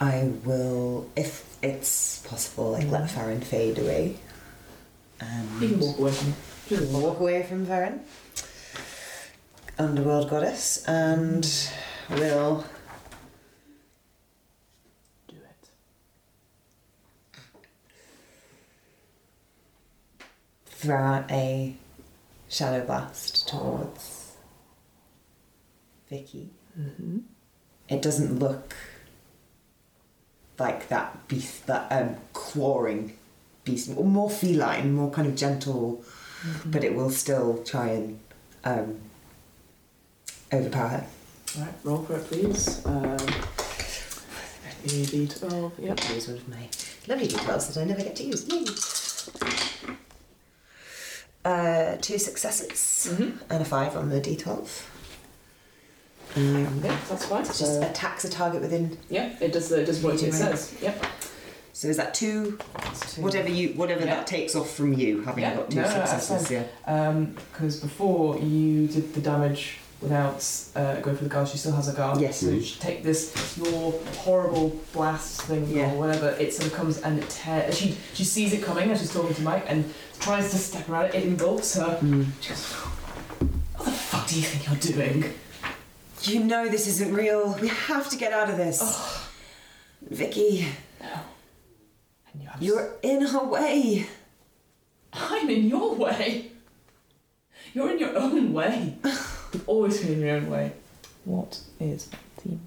I will, if it's possible, let Farron fade away. You can walk away from Farron, Underworld Goddess, and we'll do it. Throw out a shadow blast towards Vicky. Mm-hmm. It doesn't look like that beast, that clawing beast, or more feline, more kind of gentle, mm-hmm. but it will still try and overpower her. All right, roll for it, please. A D12. Yep. I use one of my lovely D12s that I never get to use. Yay. 2 successes mm-hmm. and a 5 on the D12. Yeah, that's fine. It just attacks a target within. Yeah, it does what it says. Yep. So is that 2? That's 2. Whatever yeah. that takes off from you, having yeah. got 2 successes. Yeah. Because before you did the damage without going for the guard, she still has a guard. Yes. So you take this your horrible blast thing yeah. or whatever. It sort of comes and it tears. She sees it coming as she's talking to Mike and tries to step around it. It engulfs her. Mm. She goes, "What the fuck do you think you're doing? You know this isn't real. We have to get out of this." Oh. Vicky. No. I knew I was... You're in her way. I'm in your way. You're in your own way. You've always been in your own way. What is Fontina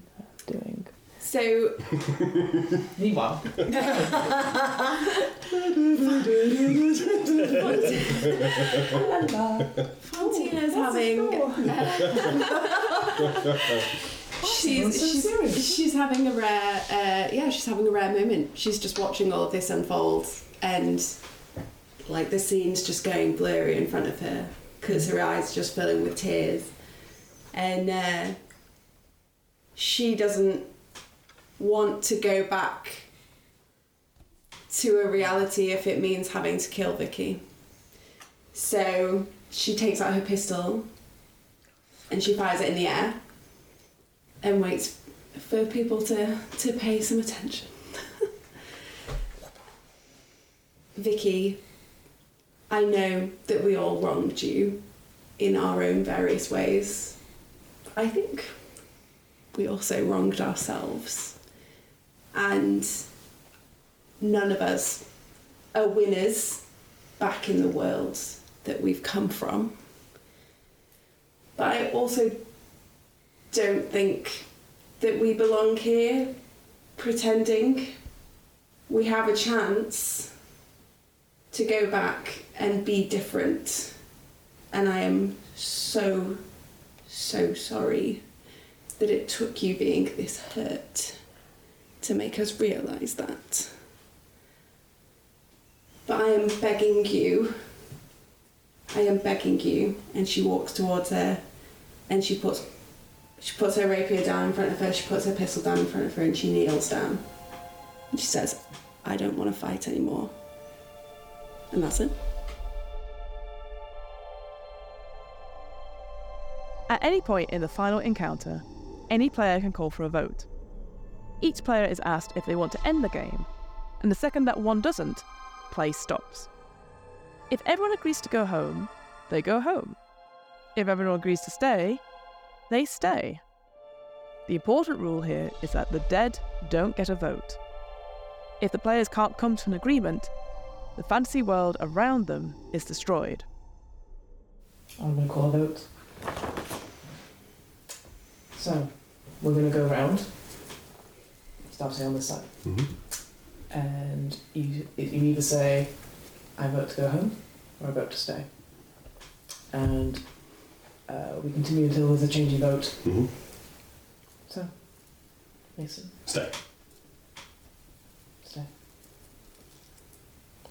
doing? So... Meanwhile. Fontina's having... She's having a rare moment. She's just watching all of this unfold and like the scene's just going blurry in front of her because her eyes just filling with tears, and she doesn't want to go back to a reality if it means having to kill Vicky. So she takes out her pistol and she fires it in the air and waits for people to pay some attention. Vicky, I know that we all wronged you in our own various ways. I think we also wronged ourselves. And none of us are winners back in the world that we've come from. But I also don't think that we belong here, pretending we have a chance to go back and be different. And I am so, so sorry that it took you being this hurt to make us realise that. But I am begging you. And she walks towards her and she puts her rapier down in front of her, she puts her pistol down in front of her, and she kneels down. And she says, "I don't want to fight anymore." And that's it. At any point in the final encounter, any player can call for a vote. Each player is asked if they want to end the game, and the second that one doesn't, play stops. If everyone agrees to go home, they go home. If everyone agrees to stay, they stay. The important rule here is that the dead don't get a vote. If the players can't come to an agreement, the fantasy world around them is destroyed. I'm going to call a vote. So, we're going to go round, starting on this side. Mm-hmm. And you either say, "I vote to go home," or "I vote to stay." And we continue until there's a change in vote. Mm-hmm. So, Mason. Stay. Stay.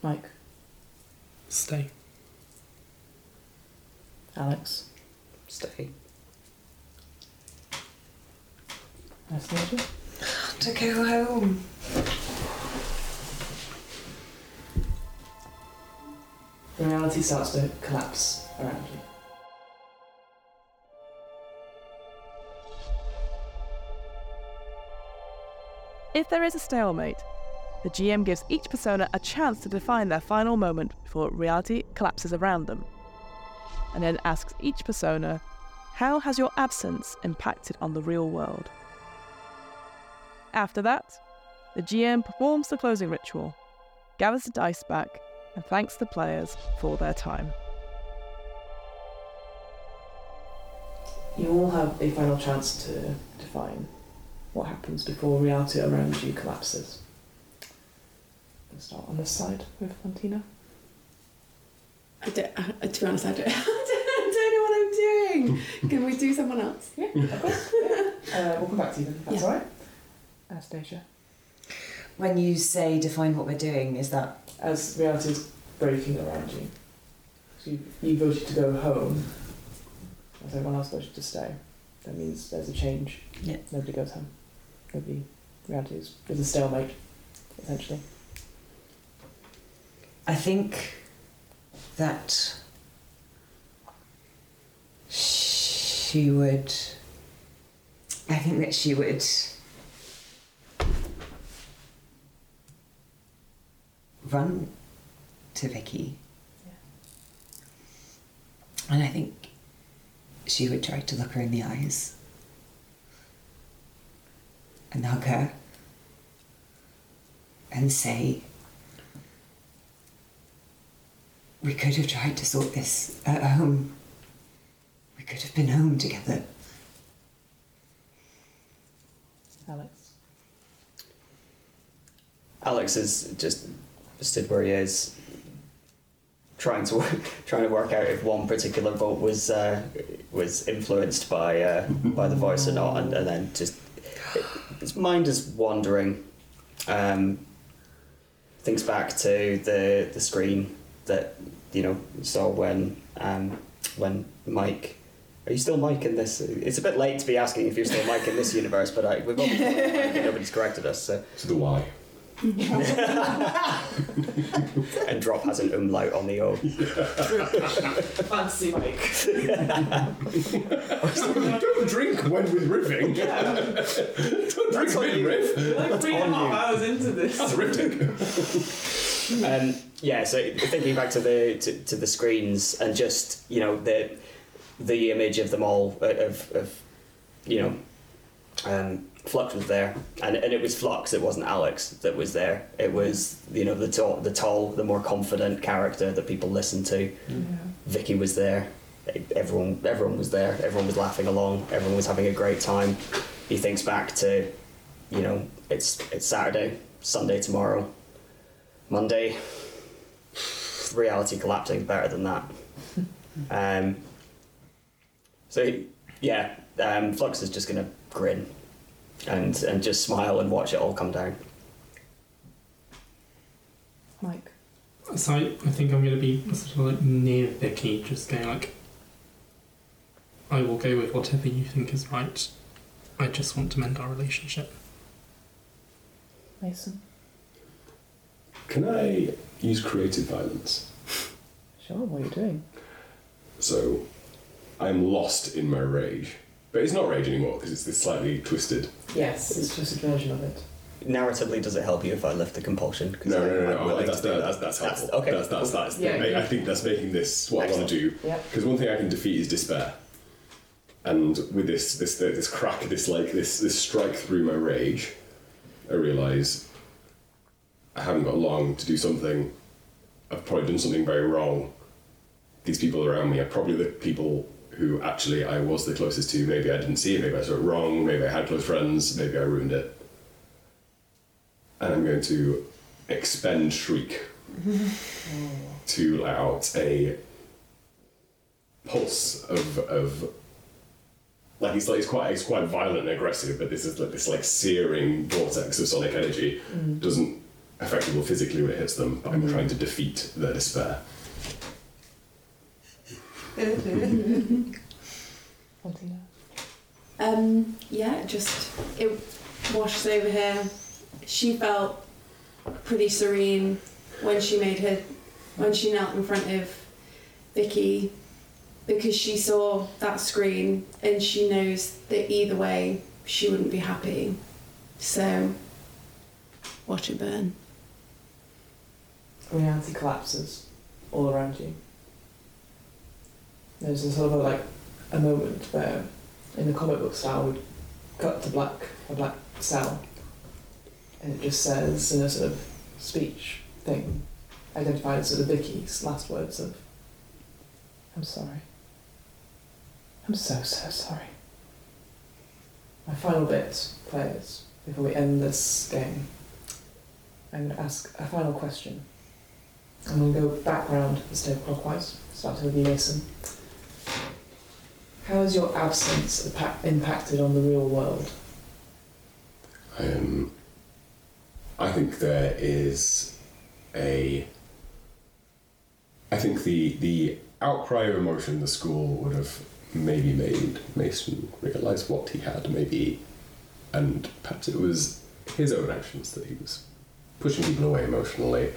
Mike. Stay. Alex. Stay. Anastasia. To go home. The reality starts to collapse around you. If there is a stalemate, the GM gives each persona a chance to define their final moment before reality collapses around them, and then asks each persona, "How has your absence impacted on the real world?" After that, the GM performs the closing ritual, gathers the dice back, and thanks the players for their time. You all have a final chance to define what happens before reality around you collapses. Let's start on this side with Fontina. To be honest, I don't know what I'm doing. Can we do someone else? Yeah, of course. We'll come back to you then, if that's all right. Anastasia. When you say define what we're doing, is that... As reality is breaking around you. So you voted to go home, as everyone else voted to stay. That means there's a change. Yeah. Nobody goes home. Nobody... Reality is... There's a stalemate, essentially. I think that she would... run to Vicky, yeah. And I think she would try to look her in the eyes and hug her and say, we could have tried to sort this at home, we could have been home together. Alex is just stood where he is, trying to work out if one particular vote was influenced by the voice or not, and then just his mind is wandering, thinks back to the screen that you saw when Mike. Are you still Mike in this? It's a bit late to be asking if you're still Mike in this universe, but we've all been Mike and nobody's corrected us. So to the Y. And drop has an umlaut on the O. Fancy Mike. Don't drink when we're riffing. Yeah. Don't drink when riff. You're like 3.5 hours into this. That's riffing. So thinking back to the screens and just the image of them all Flux was there, and it was Flux. It wasn't Alex that was there. It was the tall, the more confident character that people listened to. Yeah. Vicky was there. Everyone was there. Everyone was laughing along. Everyone was having a great time. He thinks back to, it's Saturday, Sunday tomorrow, Monday. Reality collapsing better than that. Flux is just gonna grin. And just smile and watch it all come down. Mike. So I think I'm going to be sort of near Vicky, just going I will go with whatever you think is right. I just want to mend our relationship. Mason. Can I use creative violence? Sure, what are you doing? So, I'm lost in my rage. But it's not rage anymore because it's this slightly twisted. Yes, it's just a version of it. Narratively, does it help you if I lift the compulsion? No. That's helpful. Okay. I think that's making this what excellent. I want to do. Because one thing I can defeat is despair. And with this crack, this strike through my rage, I realise I haven't got long to do something. I've probably done something very wrong. These people around me are probably the people who actually I was the closest to. Maybe I didn't see it, maybe I saw it wrong, maybe I had close friends, maybe I ruined it. And I'm going to expend Shriek to let out a pulse of he's quite violent and aggressive, but this is this searing vortex of sonic energy. Doesn't affect people physically when it hits them, but I'm trying to defeat their despair. It washes over her. She felt pretty serene when she knelt in front of Vicky, because she saw that screen and she knows that either way she wouldn't be happy. So watch it burn. Reality collapses all around you. There's a sort of a moment where, in the comic book style, we cut to a black cell, and it just says in a sort of speech thing, identified as sort of Vicky's last words of, "I'm sorry. I'm so sorry. My final bit, players, before we end this game, I'm going to ask a final question. I'm going to go back round instead of clockwise, starting with Mason. How has your absence impacted on the real world? I think there is a... I think the outcry of emotion the school would have maybe made Mason realise what he had, maybe, and perhaps it was his own actions that he was pushing people away emotionally.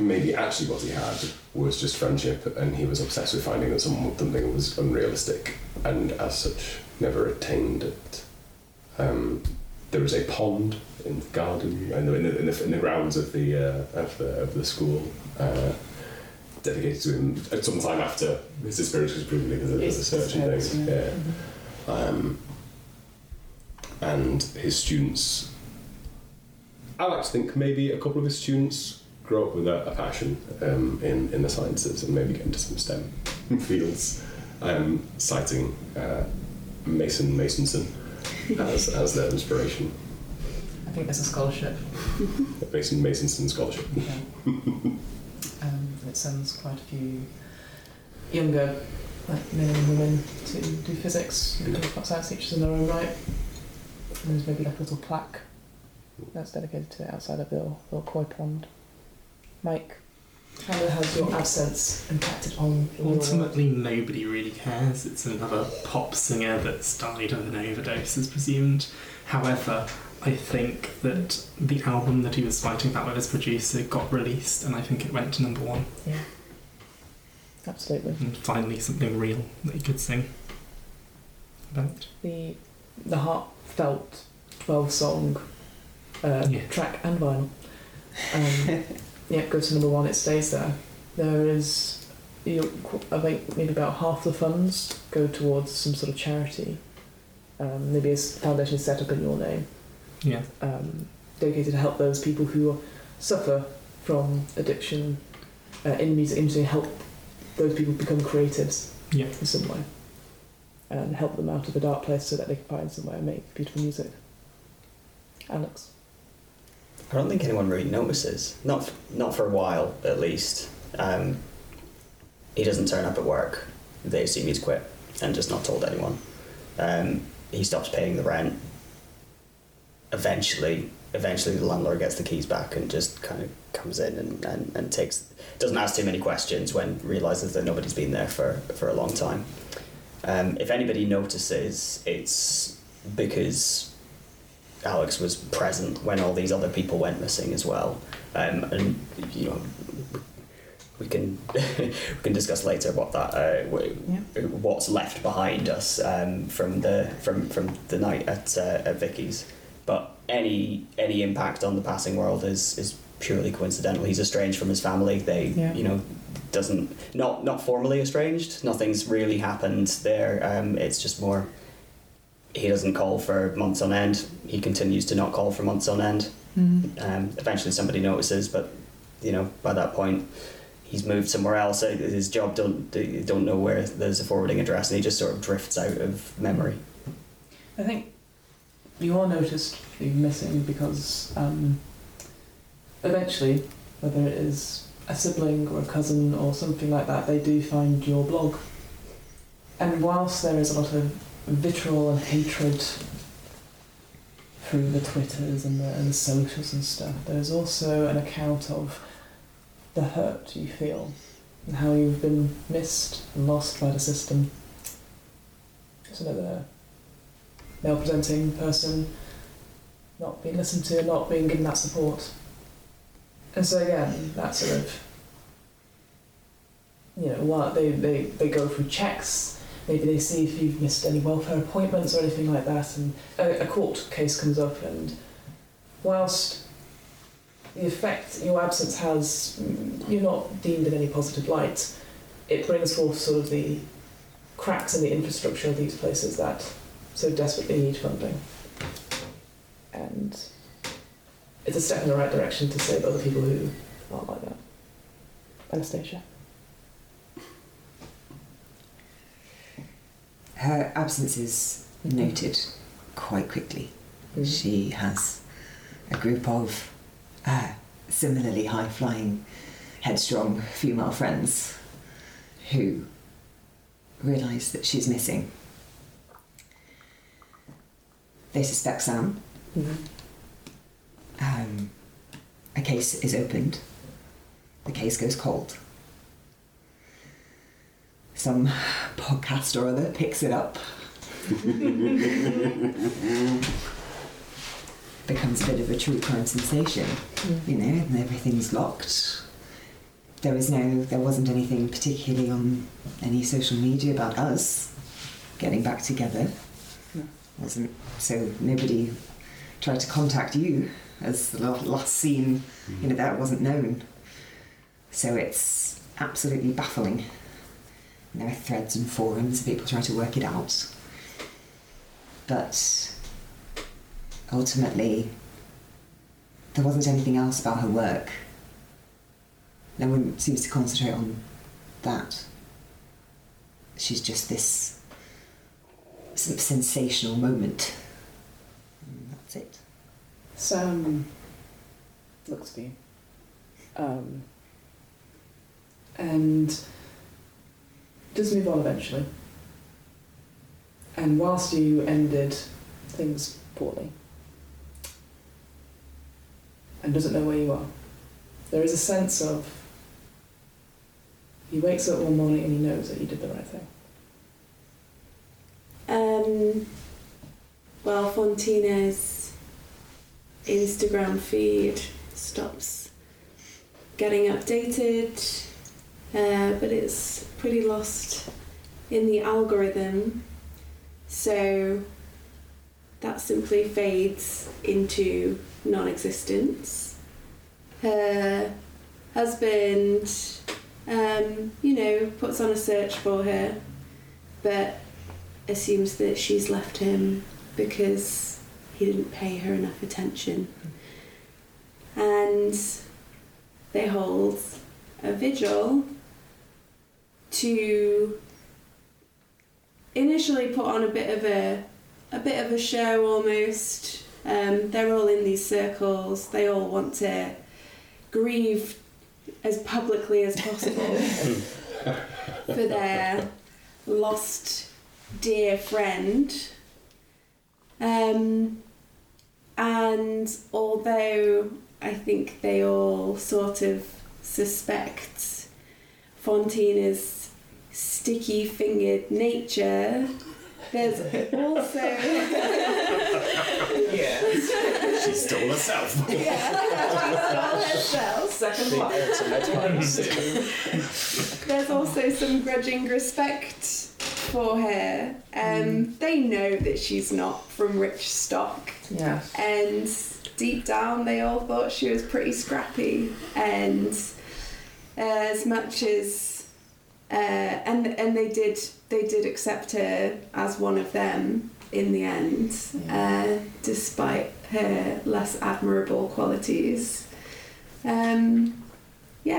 Maybe actually what he had was just friendship, and he was obsessed with finding that something was unrealistic, and as such never attained it. There was a pond in the garden, in the grounds of the school, dedicated to him at some time after his disappearance was proven as a search and things. Yeah. Mm-hmm. And his students, Alex, I think maybe a couple of his students grow up with a passion in the sciences and maybe get into some STEM fields, citing Masonson as their inspiration. I think there's a scholarship. Masonson scholarship. Okay. It sends quite a few younger men and women to do physics, and science teachers in their own right. And there's maybe like a little plaque that's dedicated to it outside of the little koi pond. Mike, how has your absence impacted on your... Ultimately, nobody really cares. It's another pop singer that's died of an overdose, is presumed. However, I think that the album that he was fighting about with his producer got released, and I think it went to number one. Yeah. Absolutely. And finally something real that he could sing about. The heartfelt 12-song track and vinyl. Yeah, go to number one, it stays there. There is, I think, maybe about half the funds go towards some sort of charity. Maybe a foundation set up in your name. Yeah. Dedicated to help those people who suffer from addiction in the music industry, help those people become creatives in some way. And help them out of a dark place so that they can find somewhere and make beautiful music. Alex? I don't think anyone really notices. Not for a while, at least. He doesn't turn up at work. They assume he's quit and just not told anyone. He stops paying the rent. Eventually the landlord gets the keys back and just kind of comes in and takes... Doesn't ask too many questions when realises that nobody's been there for a long time. If anybody notices, it's because... Alex was present when all these other people went missing as well, and we can discuss later what that what's left behind us from the night at Vicky's. But any impact on the passing world is purely coincidental. He's estranged from his family. Not formally estranged. Nothing's really happened there. It's just more. He doesn't call for months on end. He continues to not call for months on end. Mm-hmm. Eventually somebody notices, but by that point he's moved somewhere else. His job don't know where there's a forwarding address, and he just sort of drifts out of memory. I think you all noticed him missing because eventually, whether it is a sibling or a cousin or something like that, they do find your blog. And whilst there is a lot of vitriol and hatred through the Twitters and the socials and stuff, there's also an account of the hurt you feel and how you've been missed and lost by the system. Just another male presenting person not being listened to, not being given that support. And so again, that sort of while they go through checks. Maybe they see if you've missed any welfare appointments or anything like that, and a court case comes up, and whilst the effect your absence has, you're not deemed in any positive light, it brings forth sort of the cracks in the infrastructure of these places that so desperately need funding. And it's a step in the right direction to save other people who aren't like that. Anastasia? her absences noted quite quickly. Mm-hmm. She has a group of similarly high-flying, headstrong female friends who realise that she's missing. They suspect Sam. Mm-hmm. A case is opened. The case goes cold. Some podcast or other picks it up. Becomes a bit of a true crime sensation, you know, and everything's locked. There wasn't anything particularly on any social media about us getting back together. No. Wasn't, so nobody tried to contact you as the last scene, you know, that wasn't known. So it's absolutely baffling. And there are threads and forums, people try to work it out. But ultimately, there wasn't anything else about her work. No one seems to concentrate on that. She's just this sensational moment. And that's it. Sam looks at me. And does move on eventually. And whilst you ended things poorly and doesn't know where you are, there is a sense of he wakes up one morning and he knows that he did the right thing. Well, Fontina's Instagram feed stops getting updated, but it's pretty lost in the algorithm. So that simply fades into non-existence. Her husband, you know, puts on a search for her, but assumes that she's left him because he didn't pay her enough attention. And they hold a vigil to initially put on a bit of a show almost. They're all in these circles. They all want to grieve as publicly as possible for their lost dear friend. And although I think they all sort of suspect Fontina's sticky-fingered nature, there's also... yeah. She stole herself. Yeah, she stole herself. Second life. There's also some grudging respect for her. They know that she's not from rich stock. Yeah. And deep down, they all thought she was pretty scrappy. And as much as... and they did accept her as one of them in the end, despite her less admirable qualities.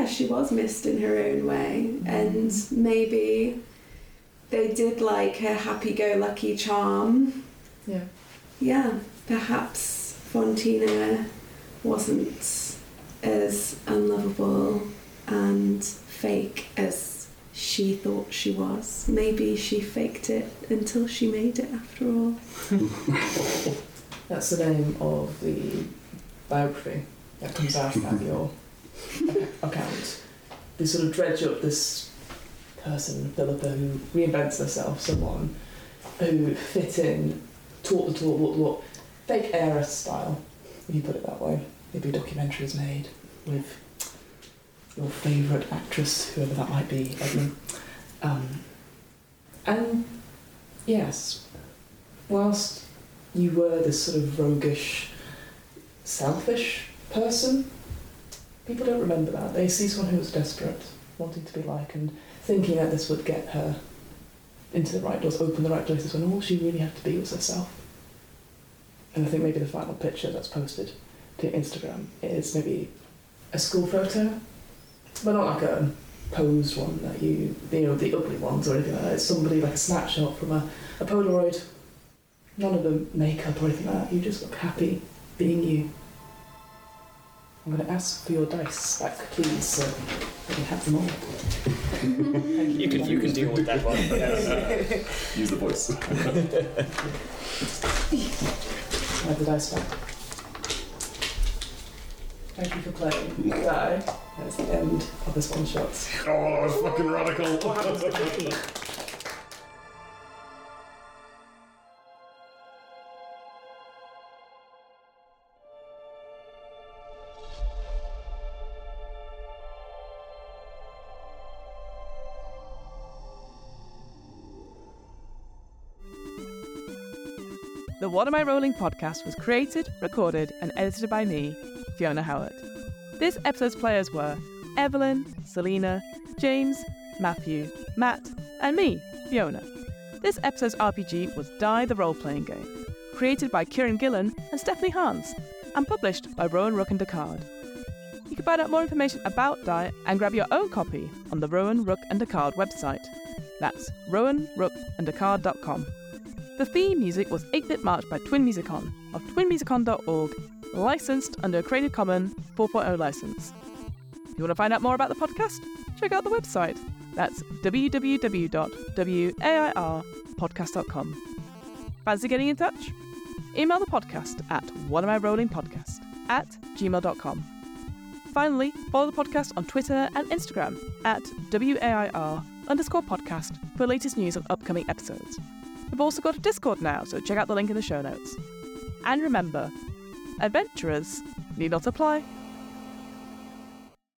She was missed in her own way, and maybe they did like her happy-go-lucky charm. Yeah. Yeah, perhaps Fontina wasn't as unlovable and fake as she thought she was. Maybe she faked it until she made it after all. That's the name of the biography that comes out about your account. They sort of dredge up this person, Philippa, who reinvents herself, someone who fit in, taught the talk, what, fake heiress style, if you put it that way. Maybe a documentary is made with your favourite actress, whoever that might be, Evelyn. And yes, whilst you were this sort of roguish, selfish person, people don't remember that. They see someone who was desperate, wanting to be like, and thinking that this would get her into the right doors, open the right places, when all she really had to be was herself. And I think maybe the final picture that's posted to Instagram is maybe a school photo, but not like a posed one that you know, the ugly ones or anything like that. It's somebody like a snapshot from a Polaroid. None of the makeup or anything like that. You just look happy being you. I'm going to ask for your dice back, please, so I can have them all. you can deal with that one. Use the voice. I have the dice back. Thank you for playing. Die. That's the end of this one shot. Oh, that was fucking radical. What happens to Vicky? The What Am I Rolling podcast was created, recorded, and edited by me, Fiona Howard. This episode's players were Evelyn, Selena, James, Matthew, Matt, and me, Fiona. This episode's RPG was Die the Role-Playing Game, created by Kieran Gillen and Stephanie Hans, and published by Rowan, Rook, and Decard. You can find out more information about Die and grab your own copy on the Rowan, Rook, and Decard website. That's rowanrookanddecard.com. The theme music was 8-Bit March by Twin Musicon of twinmusicon.org, licensed under a Creative Commons 4.0 license. If you want to find out more about the podcast, check out the website. That's www.wairpodcast.com. Fancy getting in touch? Email the podcast at whatamirollingpodcast@gmail.com. Finally, follow the podcast on Twitter and Instagram at @WAIR_podcast for latest news on upcoming episodes. We've also got a Discord now, so check out the link in the show notes. And remember, adventurers need not apply.